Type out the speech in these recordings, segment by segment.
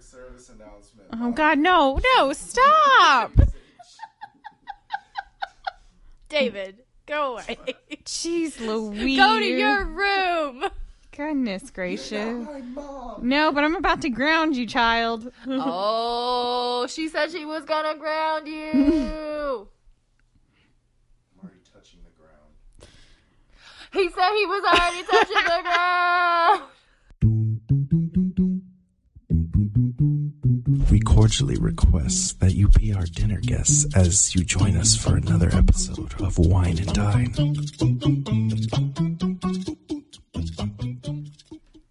public service announcement. Oh, God, no, no, stop. David, go away. Jeez Louise. Go to your room. Goodness gracious. No, but I'm about to ground you, child. Oh, she said she was going to ground you. I'm already touching the ground. He said he was already touching the ground. We cordially request that you be our dinner guests as you join us for another episode of Wine and Dine.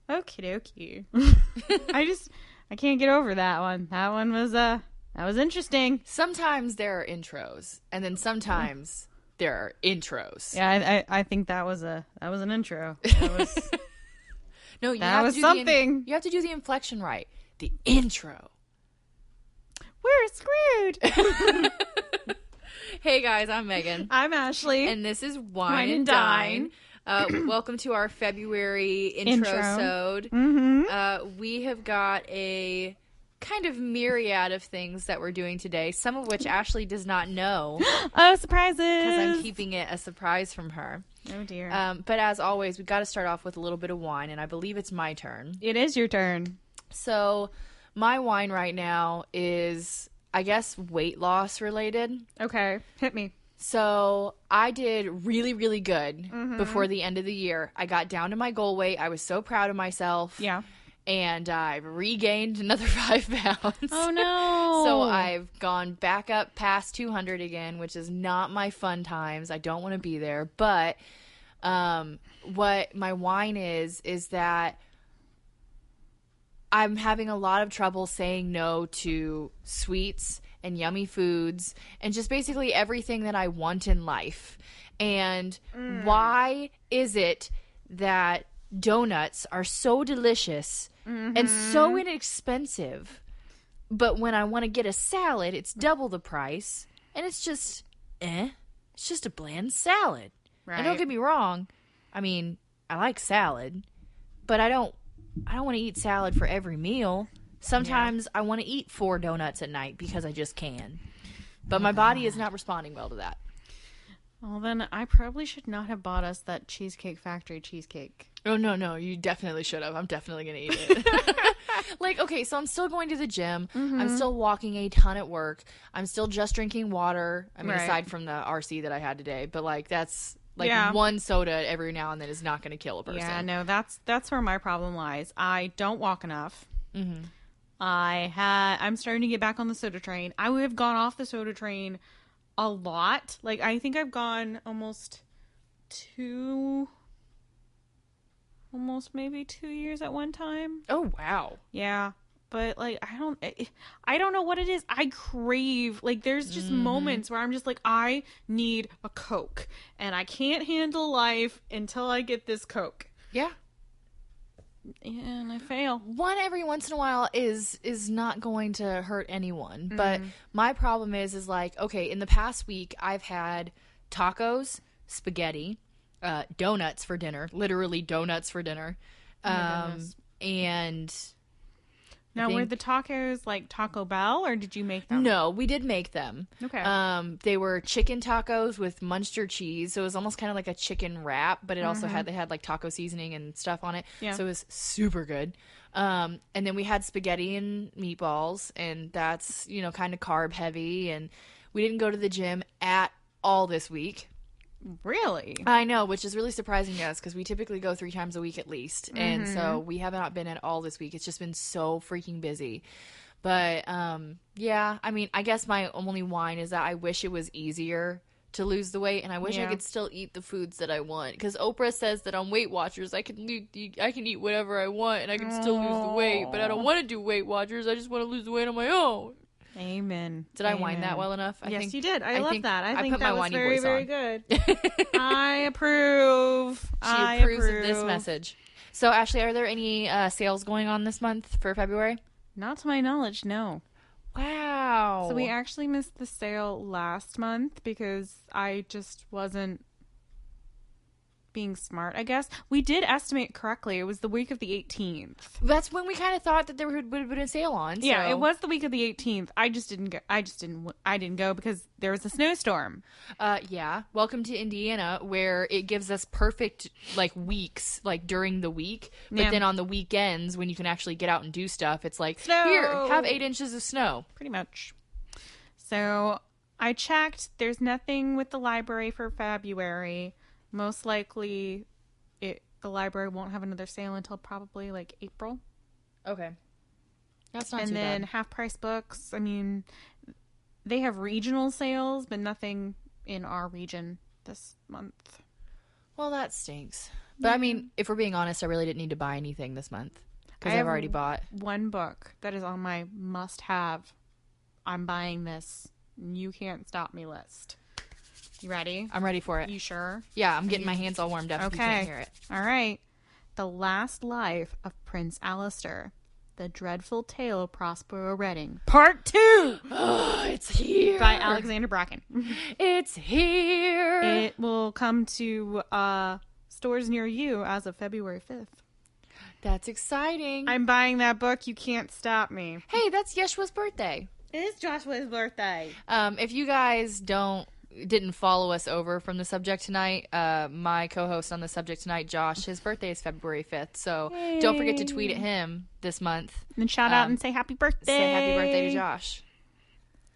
Okie dokie. I can't get over that one. That one was, that was interesting. Sometimes there are intros, and then sometimes there are intros. Yeah, I think that was an intro. That was, no, you that have was to do something. You have to do the inflection right. The intro. We're screwed. Hey guys, I'm Megan. I'm Ashley. And this is Wine and Dine. Welcome to our February intro-sode. Mm-hmm. We have got a kind of myriad of things that we're doing today, some of which Ashley does not know. Oh, surprises! Because I'm keeping it a surprise from her. Oh dear. But as always, we've got to start off with a little bit of wine, and I believe it's my turn. It is your turn. So my wine right now is, I guess, weight loss related. Okay. Hit me. So I did really, really good before the end of the year. I got down to my goal weight. I was so proud of myself. Yeah. And I've regained another 5 pounds. Oh, no. So I've gone back up past 200 again, which is not my fun times. I don't want to be there. But what my wine is that I'm having a lot of trouble saying no to sweets and yummy foods and just basically everything that I want in life. And why is it that donuts are so delicious and so inexpensive, but when I want to get a salad, it's double the price, and it's just, it's just a bland salad. Right. And don't get me wrong. I mean, I like salad, but I don't want to eat salad for every meal. Sometimes I want to eat 4 donuts at night because I just can. But my body is not responding well to that. Well, then I probably should not have bought us that Cheesecake Factory cheesecake. Oh, no. You definitely should have. I'm definitely going to eat it. Okay, so I'm still going to the gym. Mm-hmm. I'm still walking a ton at work. I'm still just drinking water. I mean, aside from the RC that I had today. But, that's... one soda every now and then is not going to kill a person. Yeah, no, that's where my problem lies. I don't walk enough. Mm-hmm. I'm starting to get back on the soda train. I would have gone off the soda train a lot. I think I've gone maybe 2 years at one time. Oh, wow. Yeah. But, I don't know what it is. I crave, there's just moments where I'm just I need a Coke. And I can't handle life until I get this Coke. Yeah. And I fail. One every once in a while is not going to hurt anyone. Mm. But my problem is okay, in the past week, I've had tacos, spaghetti, donuts for dinner. Literally donuts for dinner. And... Now, were the tacos Taco Bell, or did you make them? No, we did make them. Okay. They were chicken tacos with Munster cheese, so it was almost kind of like a chicken wrap, but it also had like taco seasoning and stuff on it. Yeah. So it was super good. And then we had spaghetti and meatballs, and that's kind of carb heavy, and we didn't go to the gym at all this week. Really? I know, which is really surprising to us because we typically go 3 times a week at least. And so we have not been at all this week. It's just been so freaking busy. But I mean, I guess my only whine is that I wish it was easier to lose the weight, and I wish I could still eat the foods that I want, because Oprah says that on Weight Watchers I can eat whatever I want and I can still lose the weight, but I don't want to do Weight Watchers. I just want to lose the weight on my own. Amen. Did I whine that well enough? Yes, you did. I love that. I think that was very, very good. I approve. She approves of this message. So, Ashley, are there any sales going on this month for February? Not to my knowledge, no. Wow. So we actually missed the sale last month because I just wasn't being smart, I guess. We did estimate correctly. It was the week of the 18th. That's when we kind of thought that there would have been a sale on. So. Yeah, it was the week of the 18th. I just didn't go because there was a snowstorm. Yeah. Welcome to Indiana, where it gives us perfect weeks during the week, but then on the weekends when you can actually get out and do stuff, it's like snow. Here, have 8 inches of snow, pretty much. So I checked. There's nothing with the library for February. Most likely, the library won't have another sale until probably April. Okay, that's not too bad. And then Half Price Books. I mean, they have regional sales, but nothing in our region this month. Well, that stinks. But I mean, if we're being honest, I really didn't need to buy anything this month because I've already bought one book that is on my must-have. I'm buying this. You can't stop me list. You ready? I'm ready for it. You sure? Yeah, I'm getting my hands all warmed up. Okay. If you can't hear it. All right. The Last Life of Prince Alistair: The Dreadful Tale of Prospero Redding, Part 2. Oh, it's here. By Alexander Bracken. It's here. It will come to stores near you as of February 5th. That's exciting. I'm buying that book. You can't stop me. Hey, that's Yeshua's birthday. It is Joshua's birthday. If you guys didn't follow us over from the subject tonight, my co-host on the subject tonight, Josh, his birthday is February 5th. So don't forget to tweet at him this month. And shout out and say happy birthday. Say happy birthday to Josh.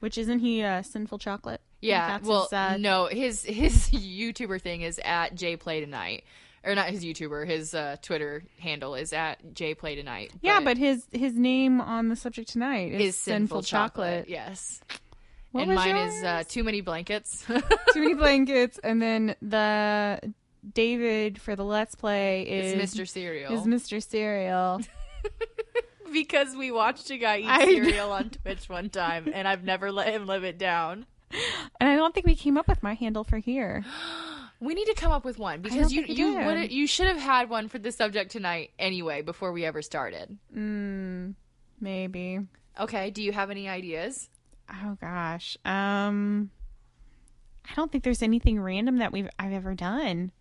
Which, isn't he Sinful Chocolate? Yeah. Well, no, his YouTuber thing is at JPlaytonight. Or not his YouTuber, his Twitter handle is at JPlaytonight. But yeah, but his name on the subject tonight is Sinful Chocolate. Yes. What and mine yours? Is Too Many Blankets. Too Many Blankets. And then the David for the Let's Play is Mr. Cereal. Is Mr. Cereal. Because we watched a guy eat cereal on Twitch one time, and I've never let him live it down. And I don't think we came up with my handle for here. We need to come up with one, because you should have had one for the subject tonight anyway before we ever started. Maybe. Okay. Do you have any ideas? Oh gosh. I don't think there's anything random that I've ever done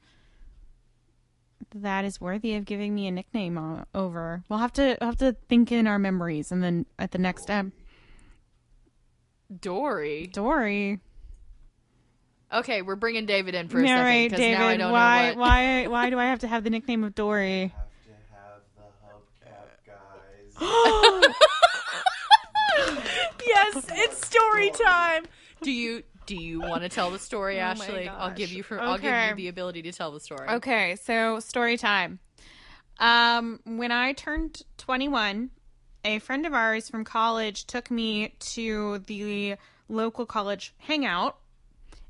that is worthy of giving me a nickname over. We'll have to think in our memories, and then at the next time. Dory. Okay, we're bringing David in for a second, because now I don't know what. Why do I have to have the nickname of Dory? You have to have the hubcap guys. Yes, it's story time. Do you want to tell the story, Ashley? I'll give you the ability to tell the story. Okay, so story time. When I turned 21, a friend of ours from college took me to the local college hangout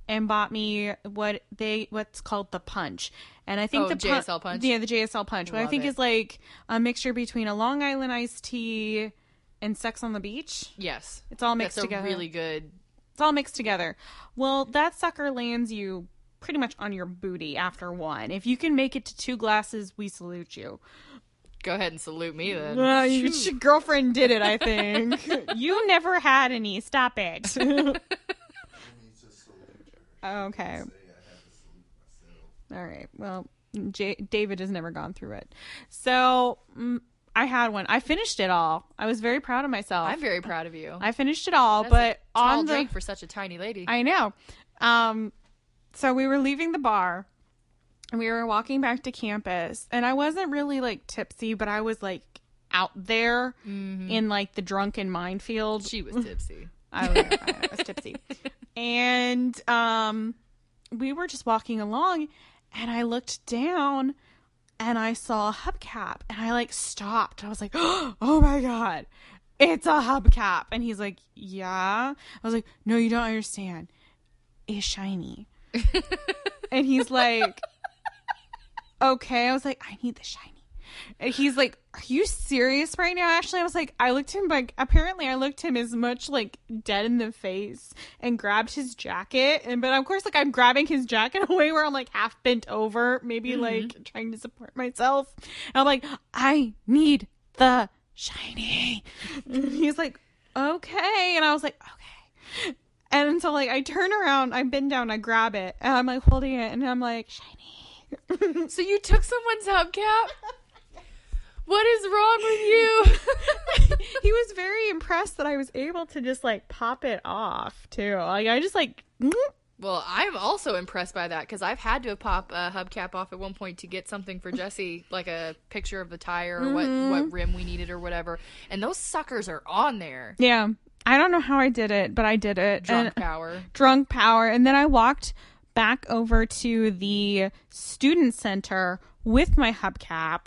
and bought me what's called the punch. And I think the JSL punch. Yeah, the JSL punch. What I think is like a mixture between a Long Island iced tea and Sex on the Beach. Yes. It's all mixed together. That's really good. It's all mixed together. Well, that sucker lands you pretty much on your booty after one. If you can make it to two glasses, we salute you. Go ahead and salute me then. Well, your girlfriend did it, I think. You never had any. Stop it. Okay. All right. Well, David has never gone through it. So I had one. I finished it all. I was very proud of myself. I'm very proud of you. I finished it all. That's but a tall on the drink for such a tiny lady. I know. So we were leaving the bar and we were walking back to campus, and I wasn't really tipsy, but I was out there in the drunken minefield. She was tipsy. I was tipsy. And we were just walking along, and I looked down and I saw a hubcap, and I stopped. I was like, oh my God, it's a hubcap. And he's like, yeah. I was like, no, you don't understand. It's shiny. And he's like, okay. I was like, I need the shiny. And he's like, are you serious right now, Ashley? I was like, I looked him apparently I looked him as much dead in the face and grabbed his jacket. And but of course I'm grabbing his jacket away where I'm half bent over, maybe trying to support myself. And I'm like, I need the shiny. And he's like, okay. And I was like, okay. And so I turn around, I bend down, I grab it, and I'm holding it, and I'm like, shiny. So you took someone's hubcap? What is wrong with you? He was very impressed that I was able to just, like, pop it off, too. Like, I just, like... Well, I'm also impressed by that, because I've had to pop a hubcap off at one point to get something for Jesse, like a picture of the tire or what rim we needed or whatever. And those suckers are on there. Yeah. I don't know how I did it, but I did it. Drunk power. And then I walked back over to the student center with my hubcap.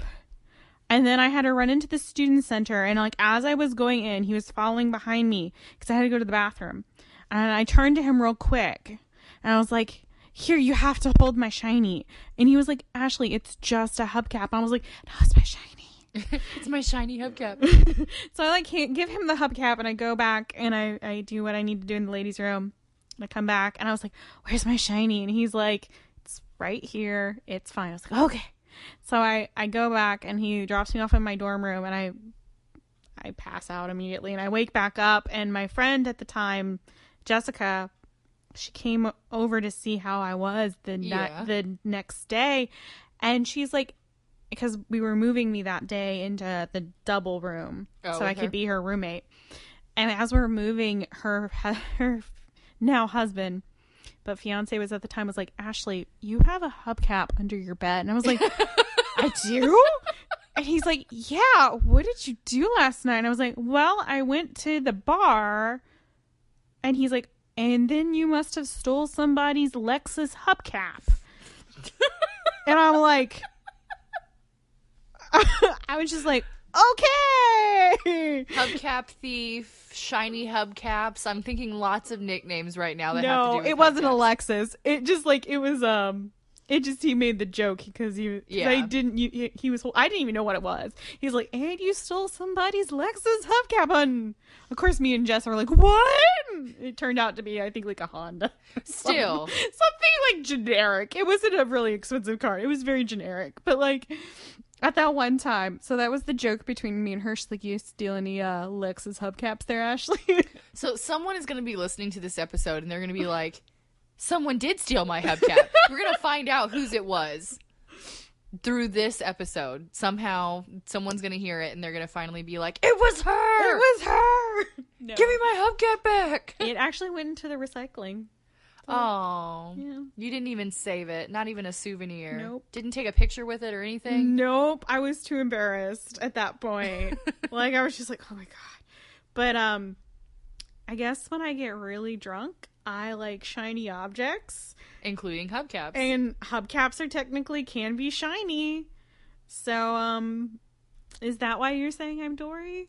And then I had to run into the student center. And, like, as I was going in, he was following behind me because I had to go to the bathroom. And I turned to him real quick. And I was like, here, you have to hold my shiny. And he was like, Ashley, it's just a hubcap. And I was like, no, it's my shiny. It's my shiny hubcap. So I, like, can't give him the hubcap. And I go back and I do what I need to do in the ladies' room. And I come back and I was like, where's my shiny? And he's like, it's right here. It's fine. I was like, okay. So I go back and he drops me off in my dorm room. And I pass out immediately. And I wake back up. And my friend at the time, Jessica, she came over to see how I was the next day, and she's like, because we were moving me that day into the double room, I could be her roommate. And as we were moving, her now husband, but fiance was at the time, was like, Ashley, you have a hubcap under your bed. And I was like, I do? And he's like, yeah, what did you do last night? And I was like, well, I went to the bar. And he's like, and then you must have stole somebody's Lexus hubcap. And I'm like, I was just like, okay. Hubcap thief, shiny hubcaps. I'm thinking lots of nicknames right now. It wasn't a Lexus. It just, like, it was, it just, he made the joke because I didn't even know what it was. He's like, and you stole somebody's Lexus hubcap on. Of course, me and Jess were like, what? It turned out to be, I think, like a Honda. Still. Something like generic. It wasn't a really expensive car. It was very generic. But, like, at that one time. So that was the joke between me and her. She's like, you steal any Lexus hubcaps there, Ashley? So someone is going to be listening to this episode and they're going to be like, someone did steal my hubcap. We're going to find out whose it was through this episode. Somehow someone's going to hear it and they're going to finally be like, it was her. It was her. No. Give me my hubcap back. It actually went into the recycling. Oh, yeah. You didn't even save it. Not even a souvenir. Nope. Didn't take a picture with it or anything. Nope. I was too embarrassed at that point. Like, I was just like, oh my God. But I guess when I get really drunk, I like shiny objects, including hubcaps. And hubcaps are technically can be shiny. So, is that why you're saying I'm Dory?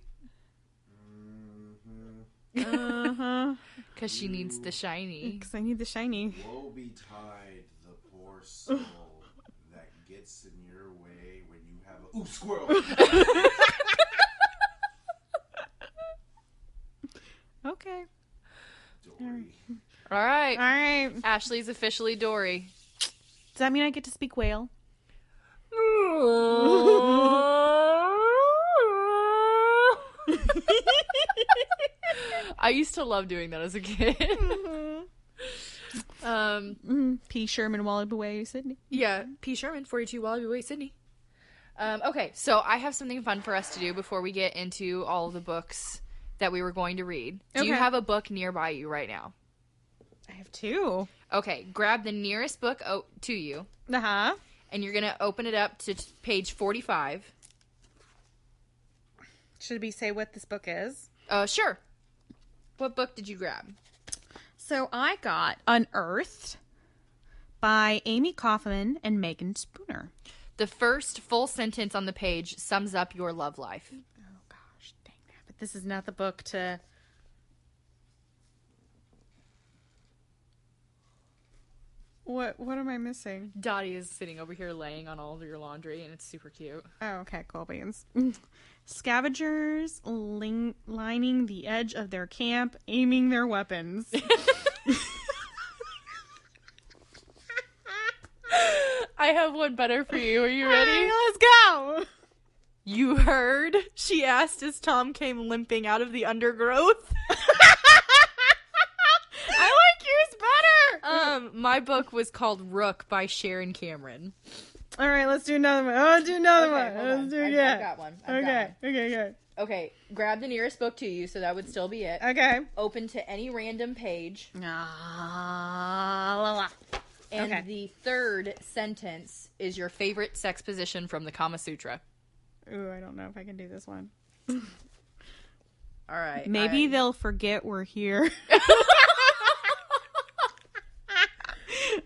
Uh-huh. Because she needs the shiny. Because I need the shiny. Woe betide the poor soul that gets in your way when you have a... Ooh, squirrel! Okay. Dory. All right. Ashley's officially Dory. Does that mean I get to speak whale? I used to love doing that as a kid. Mm-hmm. P. Sherman, Wallaby Way, Sydney. Yeah, P. Sherman, 42 Wallaby Way, Sydney. Okay, so I have something fun for us to do before we get into all of the books that we were going to read. Do you have a book nearby you right now? I have two. Okay, grab the nearest book to you. Uh-huh. And you're going to open it up to page 45. Should we say what this book is? Sure. What book did you grab? So I got Unearthed by Amy Kaufman and Megan Spooner. The first full sentence on the page sums up your love life. Oh, gosh. Dang that. But this is not the book to... What am I missing? Dottie is sitting over here laying on all of your laundry, and it's super cute. Oh, okay. Cool beans. Scavengers lining the edge of their camp, aiming their weapons. I have one better for you. Are you ready? Right, let's go! You heard? She asked as Tom came limping out of the undergrowth. My book was called Rook by Sharon Cameron. All right, let's do another one. Let's do it again. I got one. Okay, good. Okay, grab the nearest book to you, so that would still be it. Okay. Open to any random page. And the third sentence is your favorite sex position from the Kama Sutra. Ooh, I don't know if I can do this one. All right. Maybe they'll forget we're here.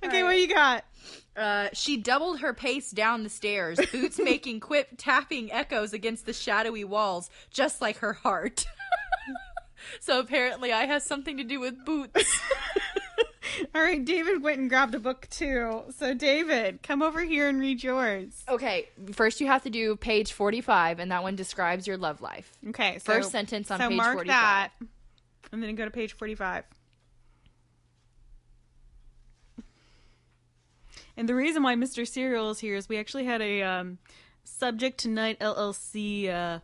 Okay, what you got? She doubled her pace down the stairs, boots making quip tapping echoes against the shadowy walls, just like her heart. So apparently I has something to do with boots. All right, David went and grabbed a book too. So David, come over here and read yours. Okay, first you have to do page 45, and that one describes your love life. Okay, so first sentence on page 45. So mark that, and then go to page 45. And the reason why Mr. Serial is here is we actually had a Subject Tonight LLC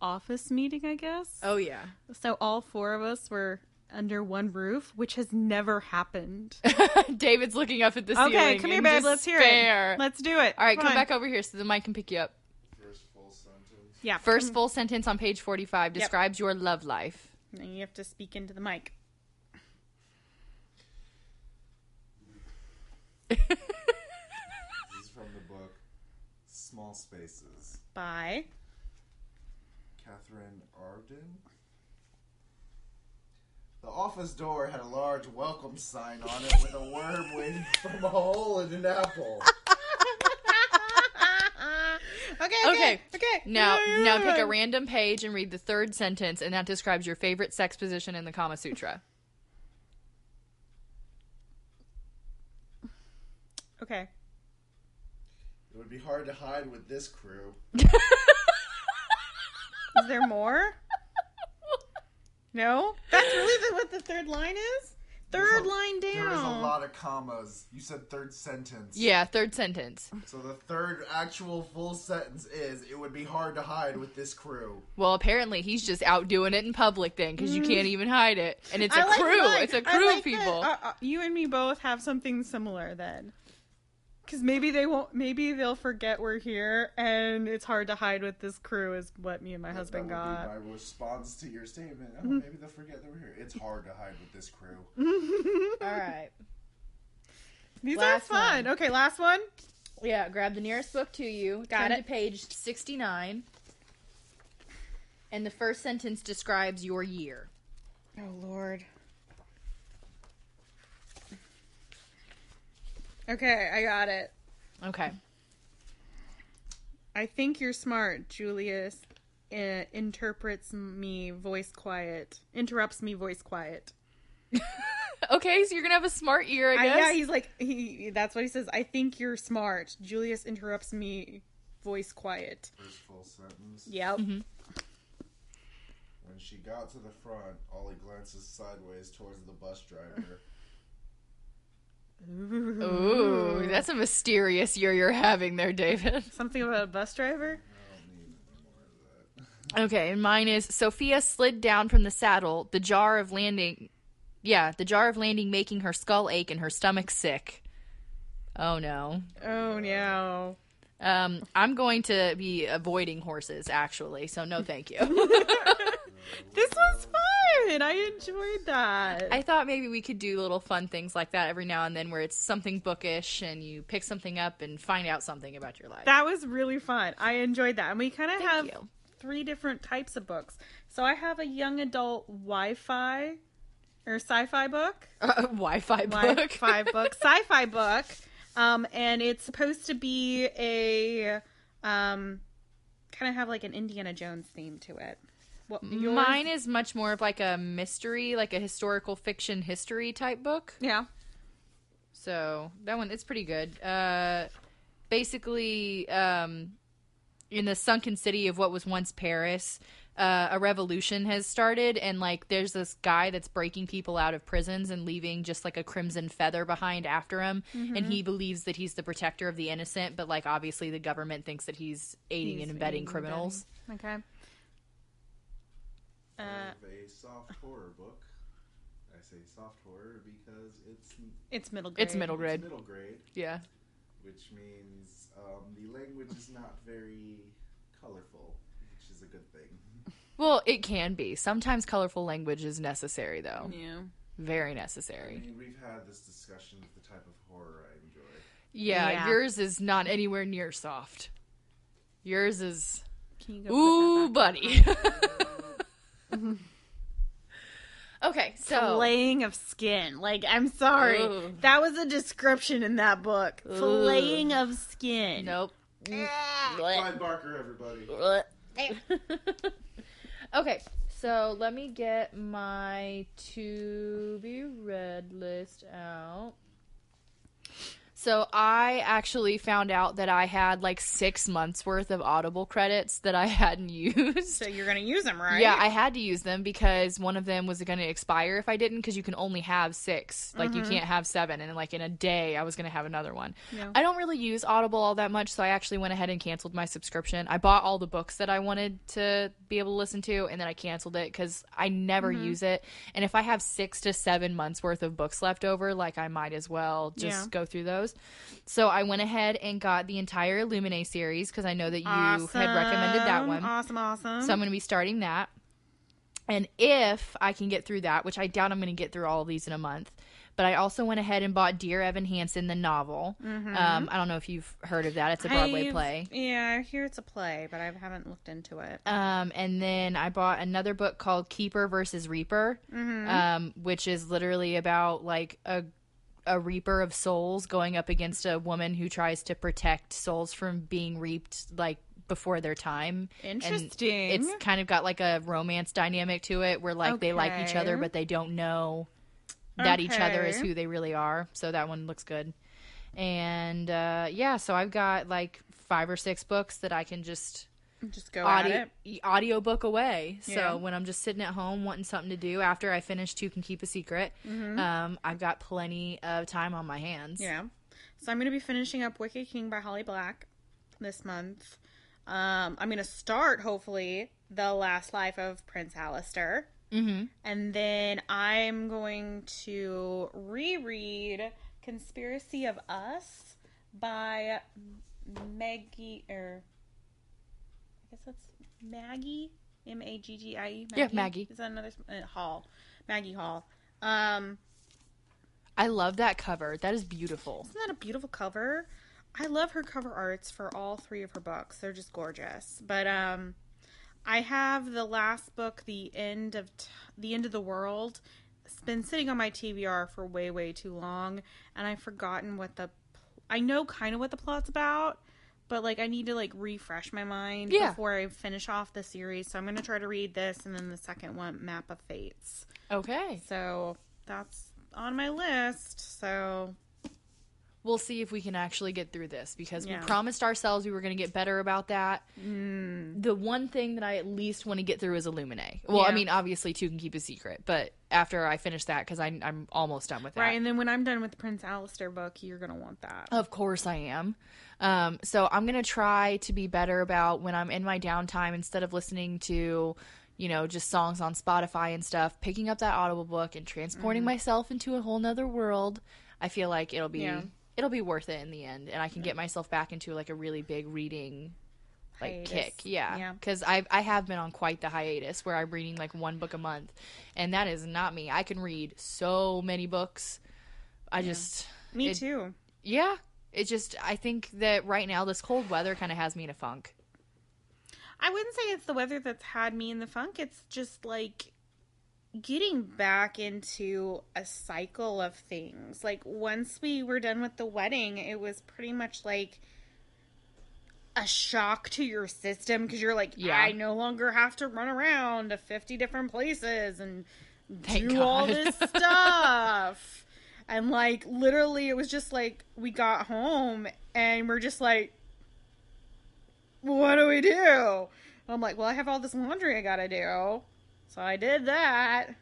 office meeting, I guess. Oh, yeah. So all four of us were under one roof, which has never happened. David's looking up at the ceiling. Okay, come here, babe. Let's hear it. Let's do it. All right, come back over here so the mic can pick you up. First full sentence. Yeah. First full sentence on page 45 describes your love life. And you have to speak into the mic. This is from the book Small Spaces by Catherine Arden. The office door had a large welcome sign on it with a worm waiting from a hole in an apple. Okay. Now pick a random page and read the third sentence, and that describes your favorite sex position in the Kama Sutra. Okay. It would be hard to hide with this crew. Is there more? No? That's really what the third line is? Third line down. There's a lot of commas. You said third sentence. Yeah, third sentence. So the third actual full sentence is, it would be hard to hide with this crew. Well, apparently he's just out doing it in public then, because you can't even hide it. And it's a crew. It's a crew of people. That, you and me both have something similar then. Because maybe they'll forget we're here, and it's hard to hide with this crew is what me and my husband got. That would be my response to your statement. Oh, maybe they'll forget that we're here. It's hard to hide with this crew. All right. These are fun. One. Okay, last one. Yeah, grab the nearest book to you. Turn to page 69. And the first sentence describes your year. Oh, Lord. Okay, I got it. Okay. I think you're smart, Julius. Interrupts me, voice quiet. Okay, so you're going to have a smart ear, I guess? Yeah, he's like, that's what he says. I think you're smart. Julius interrupts me, voice quiet. First full sentence. Yep. Mm-hmm. When she got to the front, Ollie glances sideways towards the bus driver. Ooh, that's a mysterious year you're having there, David. Something about a bus driver? I don't need any more of that. Okay, and mine is, Sophia slid down from the saddle, the jar of landing making her skull ache and her stomach sick. Oh, no. Oh, no. I'm going to be avoiding horses, actually, so no thank you. This was fun. I enjoyed that. I thought maybe we could do little fun things like that every now and then where it's something bookish and you pick something up and find out something about your life. That was really fun. I enjoyed that. And we kind of have three different types of books. So I have a young adult Wi-Fi or sci-fi book. Sci-fi book. And it's supposed to be a kind of have like an Indiana Jones theme to it. Mine is much more of like a mystery, like a historical fiction history type book. Yeah. So that one, it's pretty good. Basically, in the sunken city of what was once Paris, a revolution has started. And like, there's this guy that's breaking people out of prisons and leaving just like a crimson feather behind after him. Mm-hmm. And he believes that he's the protector of the innocent. But like, obviously the government thinks that he's aiding and abetting criminals. Okay. Of a soft horror book I say soft horror because it's middle grade. Yeah. Which means the language is not very colorful, which is a good thing. Well, it can be. Sometimes colorful language is necessary, though. Yeah. Very necessary. I mean, we've had this discussion of the type of horror I enjoy. Yeah, yours is not anywhere near soft. Yours is... Can you go ooh, buddy. Okay, so... Flaying of skin. Like, I'm sorry. Ooh. That was a description in that book. Ooh. Flaying of skin. Nope. Clyde Barker, everybody. Okay, so let me get my to-be-read list out. So I actually found out that I had like 6 months worth of Audible credits that I hadn't used. So you're going to use them, right? Yeah, I had to use them because one of them was going to expire if I didn't, because you can only have 6. Like you can't have 7. And like in a day, I was going to have another one. Yeah. I don't really use Audible all that much, so I actually went ahead and canceled my subscription. I bought all the books that I wanted to be able to listen to, and then I canceled it because I never use it. And if I have 6 to 7 months worth of books left over, like I might as well just go through those. So I went ahead and got the entire Illuminae series because I know that you had recommended that one. Awesome. So I'm going to be starting that. And if I can get through that, which I doubt I'm going to get through all of these in a month, but I also went ahead and bought Dear Evan Hansen, the novel. I don't know if you've heard of that. It's a Broadway play. Yeah, I hear it's a play, but I haven't looked into it. And then I bought another book called Keeper versus Reaper, which is literally about like a reaper of souls going up against a woman who tries to protect souls from being reaped like before their time. Interesting. And it's kind of got like a romance dynamic to it where like they like each other but they don't know that each other is who they really are. So that one looks good. And yeah, so I've got like 5 or 6 books that I can just go audiobook away. So when I'm just sitting at home wanting something to do after I finish Two Can Keep a Secret, I've got plenty of time on my hands. Yeah. So I'm going to be finishing up Wicked King by Holly Black this month. I'm going to start, hopefully, The Last Life of Prince Alistair. And then I'm going to reread Conspiracy of Us by I guess that's Maggie, Maggie. Maggie? Yeah, Maggie. Is that another Hall? Maggie Hall. I love that cover. That is beautiful. Isn't that a beautiful cover? I love her cover arts for all 3 of her books. They're just gorgeous. But I have the last book, The End of the World. It's been sitting on my TBR for way, way too long, and I've forgotten what I know kind of what the plot's about. But, like, I need to, like, refresh my mind before I finish off the series. So I'm going to try to read this and then the second one, Map of Fates. Okay. So that's on my list. So we'll see if we can actually get through this because we promised ourselves we were going to get better about that. The one thing that I at least want to get through is Illuminae. Well, I mean, obviously, Two Can Keep a Secret. But after I finish that, because I'm almost done with that. Right, and then when I'm done with the Prince Alistair book, you're going to want that. Of course I am. So I'm going to try to be better about when I'm in my downtime, instead of listening to, you know, just songs on Spotify and stuff, picking up that Audible book and transporting myself into a whole nother world. I feel like it'll be... Yeah. It'll be worth it in the end, and I can get myself back into like a really big reading like hiatus. Kick. Yeah, because I have been on quite the hiatus where I'm reading like one book a month, and that is not me. I can read so many books. Me too. Yeah, it just I think that right now this cold weather kind of has me in a funk. I wouldn't say it's the weather that's had me in the funk. It's just like getting back into a cycle of things. Like, once we were done with the wedding, it was pretty much like a shock to your system because you're like, I no longer have to run around to 50 different places and do all this stuff. And, like, literally, it was just like we got home and we're just like, what do we do? And I'm like, well, I have all this laundry I gotta do. So I did that.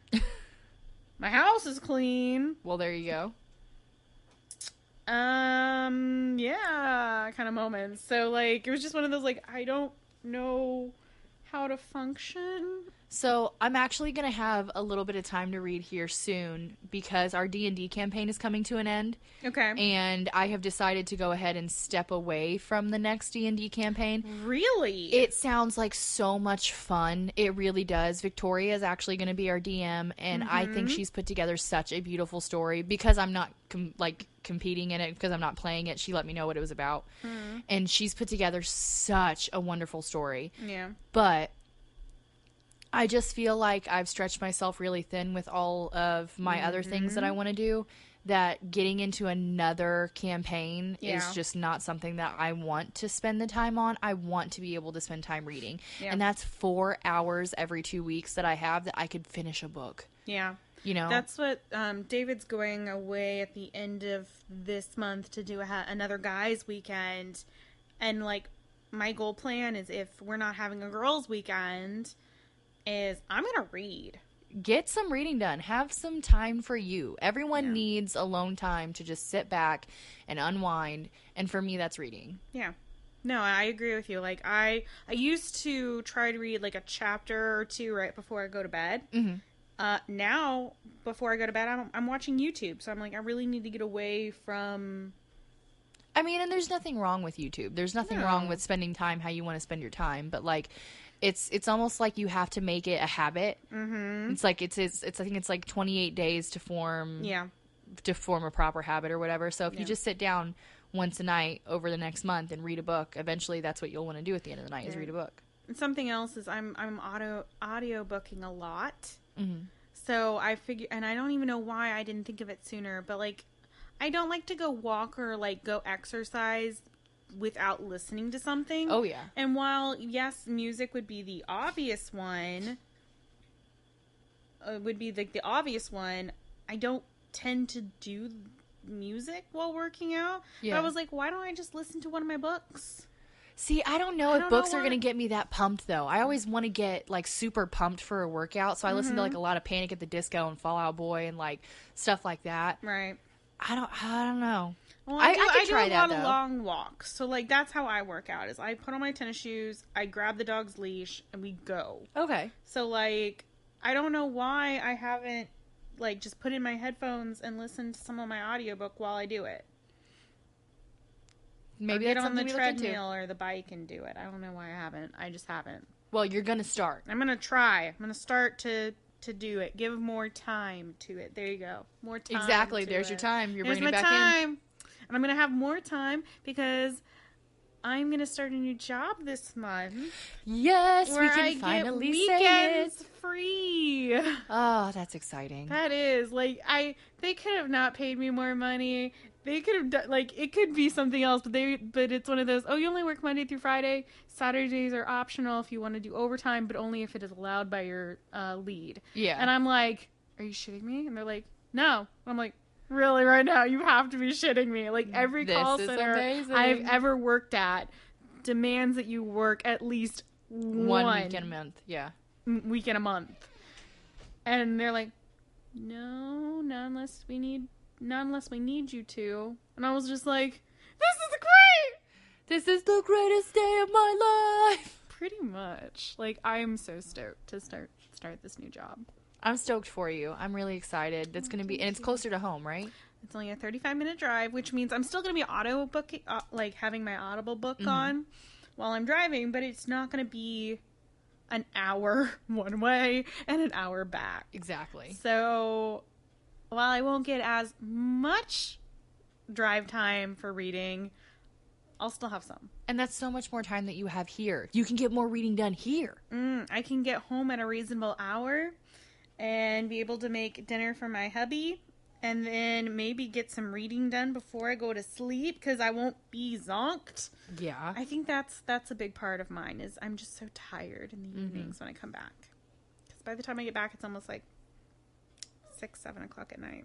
My house is clean. Well, there you go. Yeah, kind of moments. So, like, it was just one of those, like, I don't know how to function So I'm actually going to have a little bit of time to read here soon because our D&D campaign is coming to an end. Okay. And I have decided to go ahead and step away from the next D&D campaign. Really? It sounds like so much fun. It really does. Victoria is actually going to be our DM, and I think she's put together such a beautiful story because I'm not competing in it, because I'm not playing it. She let me know what it was about. Mm. And she's put together such a wonderful story. Yeah. But I just feel like I've stretched myself really thin with all of my other things that I want to do, that getting into another campaign is just not something that I want to spend the time on. I want to be able to spend time reading. Yeah. And that's 4 hours every 2 weeks that I have that I could finish a book. Yeah. You know? That's what David's going away at the end of this month to do another guys' weekend. And, like, my goal plan is if we're not having a girls' weekend – is I'm going to read. Get some reading done. Have some time for you. Everyone needs alone time to just sit back and unwind. And for me, that's reading. Yeah. No, I agree with you. Like, I used to try to read, like, a chapter or two right before I go to bed. Mm-hmm. Now, before I go to bed, I'm watching YouTube. So I'm like, I really need to get away from... I mean, and there's nothing wrong with YouTube. There's nothing wrong with spending time how you want to spend your time. But, like... It's almost like you have to make it a habit. Mm-hmm. It's like it's I think it's like 28 days to form a proper habit or whatever. So if you just sit down once a night over the next month and read a book, eventually that's what you'll want to do at the end of the night is read a book. And something else is I'm audiobooking a lot. Mm-hmm. So I figure, and I don't even know why I didn't think of it sooner, but like I don't like to go walk or like go exercise without listening to something. Oh, yeah. And while, yes, music would be the obvious one, I don't tend to do music while working out. Yeah. But I was like, why don't I just listen to one of my books? See, I don't know if books are going to get me that pumped, though. I always want to get, like, super pumped for a workout, so I listen to, like, a lot of Panic at the Disco and Fall Out Boy and, like, stuff like that. Right. I don't know. Well, I do a lot of long walks, so like that's how I work out. Is I put on my tennis shoes, I grab the dog's leash, and we go. Okay. So like, I don't know why I haven't like just put in my headphones and listened to some of my audiobook while I do it. Maybe or get on the treadmill or the bike and do it. I don't know why I haven't. I just haven't. Well, you're gonna start. I'm gonna try. I'm gonna start to do it. Give more time to it. There you go. More time. Exactly. There's your time. You're bringing it back in. And I'm going to have more time because I'm going to start a new job this month. Yes, we can finally say it. Free. Oh, that's exciting. That is. Like, they could have not paid me more money. They could have done, like, it could be something else, but it's one of those, oh, you only work Monday through Friday. Saturdays are optional if you want to do overtime, but only if it is allowed by your lead. Yeah. And I'm like, are you shitting me? And they're like, no. And I'm like, really, right now, you have to be shitting me. Like, every call center I've ever worked at demands that you work at least one weekend a month. Yeah. Weekend a month. And they're like, no, not unless we need you to. And I was just like, this is the greatest day of my life. Pretty much. Like, I am so stoked to start this new job. I'm stoked for you. I'm really excited. That's going to be, and it's closer to home, right? It's only a 35-minute drive, which means I'm still going to be having my Audible book on while I'm driving, but it's not going to be an hour one way and an hour back. Exactly. So while I won't get as much drive time for reading, I'll still have some. And that's so much more time that you have here. You can get more reading done here. I can get home at a reasonable hour and be able to make dinner for my hubby, and then maybe get some reading done before I go to sleep, because I won't be zonked. Yeah. I think that's a big part of mine, is I'm just so tired in the evenings when I come back. Because by the time I get back, it's almost like 6, 7 o'clock at night.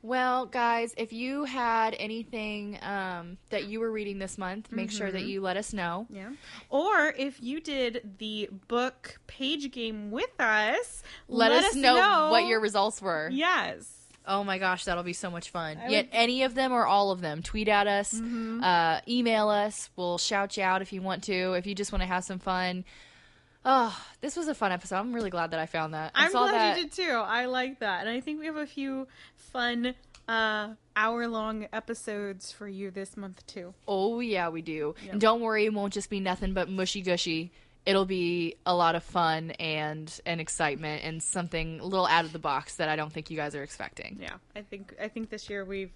Well, guys, if you had anything that you were reading this month, make sure that you let us know. Yeah. Or if you did the book page game with us, let us know what your results were. Yes. Oh, my gosh, that'll be so much fun. Any of them or all of them. Tweet at us. Email us. We'll shout you out if you want to. If you just want to have some fun. Oh, this was a fun episode. I'm really glad that I found that. I'm glad you did too. I like that. And I think we have a few fun hour-long episodes for you this month too. Oh, yeah, we do. Yep. And don't worry, it won't just be nothing but mushy-gushy. It'll be a lot of fun and excitement and something a little out of the box that I don't think you guys are expecting. Yeah, I think this year we've,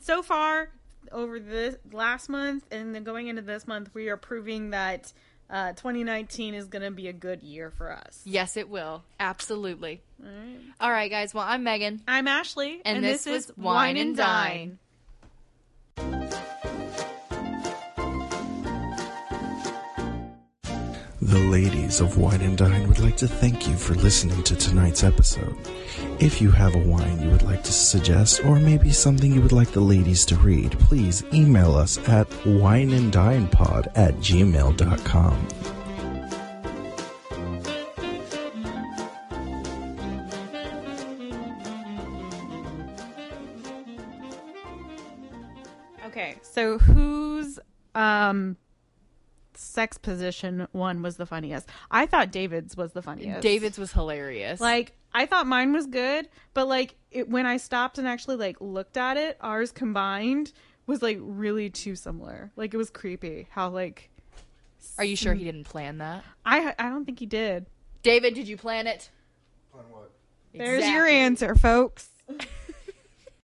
so far over this last month and then going into this month, we are proving that 2019 is going to be a good year for us. Yes, it will. Absolutely. All right, guys. Well, I'm Megan. I'm Ashley. And this is Wine and Dine. The ladies of Wine and Dine would like to thank you for listening to tonight's episode. If you have a wine you would like to suggest, or maybe something you would like the ladies to read, please email us at wineanddinepod@gmail.com. Okay, so who's sex position one was the funniest? I thought David's was the funniest. David's was hilarious. Like, I thought mine was good, but like when I stopped and actually like looked at it, ours combined was like really too similar. Like, it was creepy how like. Are you sure he didn't plan that? I don't think he did. David, did you plan it? Plan what? Exactly. There's your answer, folks.